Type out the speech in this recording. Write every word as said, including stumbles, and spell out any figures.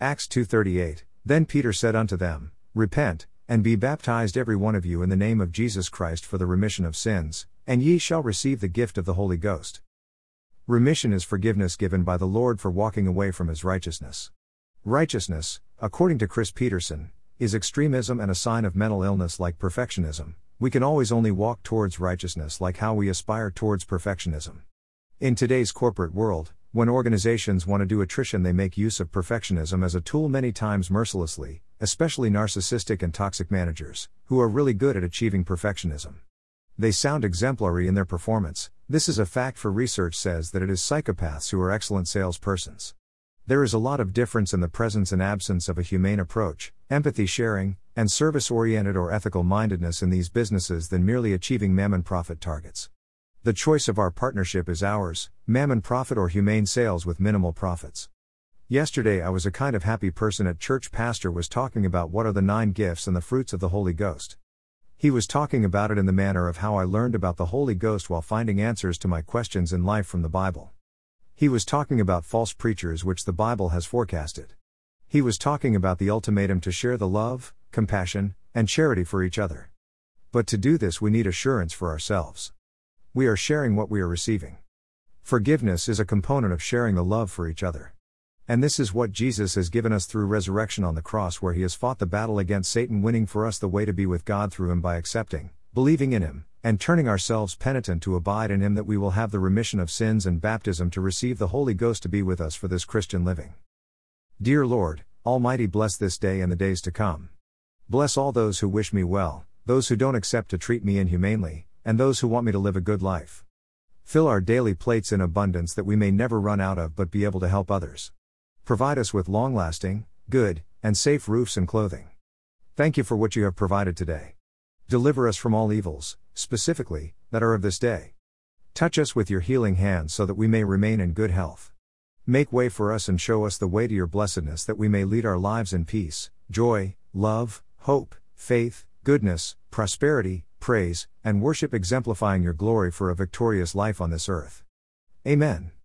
Acts two thirty-eight, Then Peter said unto them, Repent, and be baptized every one of you in the name of Jesus Christ for the remission of sins, and ye shall receive the gift of the Holy Ghost. Remission is forgiveness given by the Lord for walking away from His righteousness. Righteousness, according to Chris Peterson, is extremism and a sign of mental illness like perfectionism. We can always only walk towards righteousness like how we aspire towards perfectionism. In today's corporate world, when organizations want to do attrition, they make use of perfectionism as a tool many times mercilessly, especially narcissistic and toxic managers, who are really good at achieving perfectionism. They sound exemplary in their performance. This is a fact, for research says that it is psychopaths who are excellent salespersons. There is a lot of difference in the presence and absence of a humane approach, empathy sharing, and service-oriented or ethical-mindedness in these businesses than merely achieving mammon profit targets. The choice of our partnership is ours, mammon profit or humane sales with minimal profits. Yesterday I was a kind of happy person at church. Pastor was talking about what are the nine gifts and the fruits of the Holy Ghost. He was talking about it in the manner of how I learned about the Holy Ghost while finding answers to my questions in life from the Bible. He was talking about false preachers which the Bible has forecasted. He was talking about the ultimatum to share the love, compassion, and charity for each other. But to do this we need assurance for ourselves. We are sharing what we are receiving. Forgiveness is a component of sharing the love for each other. And this is what Jesus has given us through resurrection on the cross, where He has fought the battle against Satan, winning for us the way to be with God through Him by accepting, believing in Him, and turning ourselves penitent to abide in Him, that we will have the remission of sins and baptism to receive the Holy Ghost to be with us for this Christian living. Dear Lord Almighty, bless this day and the days to come. Bless all those who wish me well, those who don't accept to treat me inhumanely, and those who want me to live a good life. Fill our daily plates in abundance that we may never run out of, but be able to help others. Provide us with long-lasting, good, and safe roofs and clothing. Thank you for what you have provided today. Deliver us from all evils, specifically, that are of this day. Touch us with your healing hand so that we may remain in good health. Make way for us and show us the way to your blessedness, that we may lead our lives in peace, joy, love, hope, faith, goodness, prosperity, praise, and worship, exemplifying your glory for a victorious life on this earth. Amen.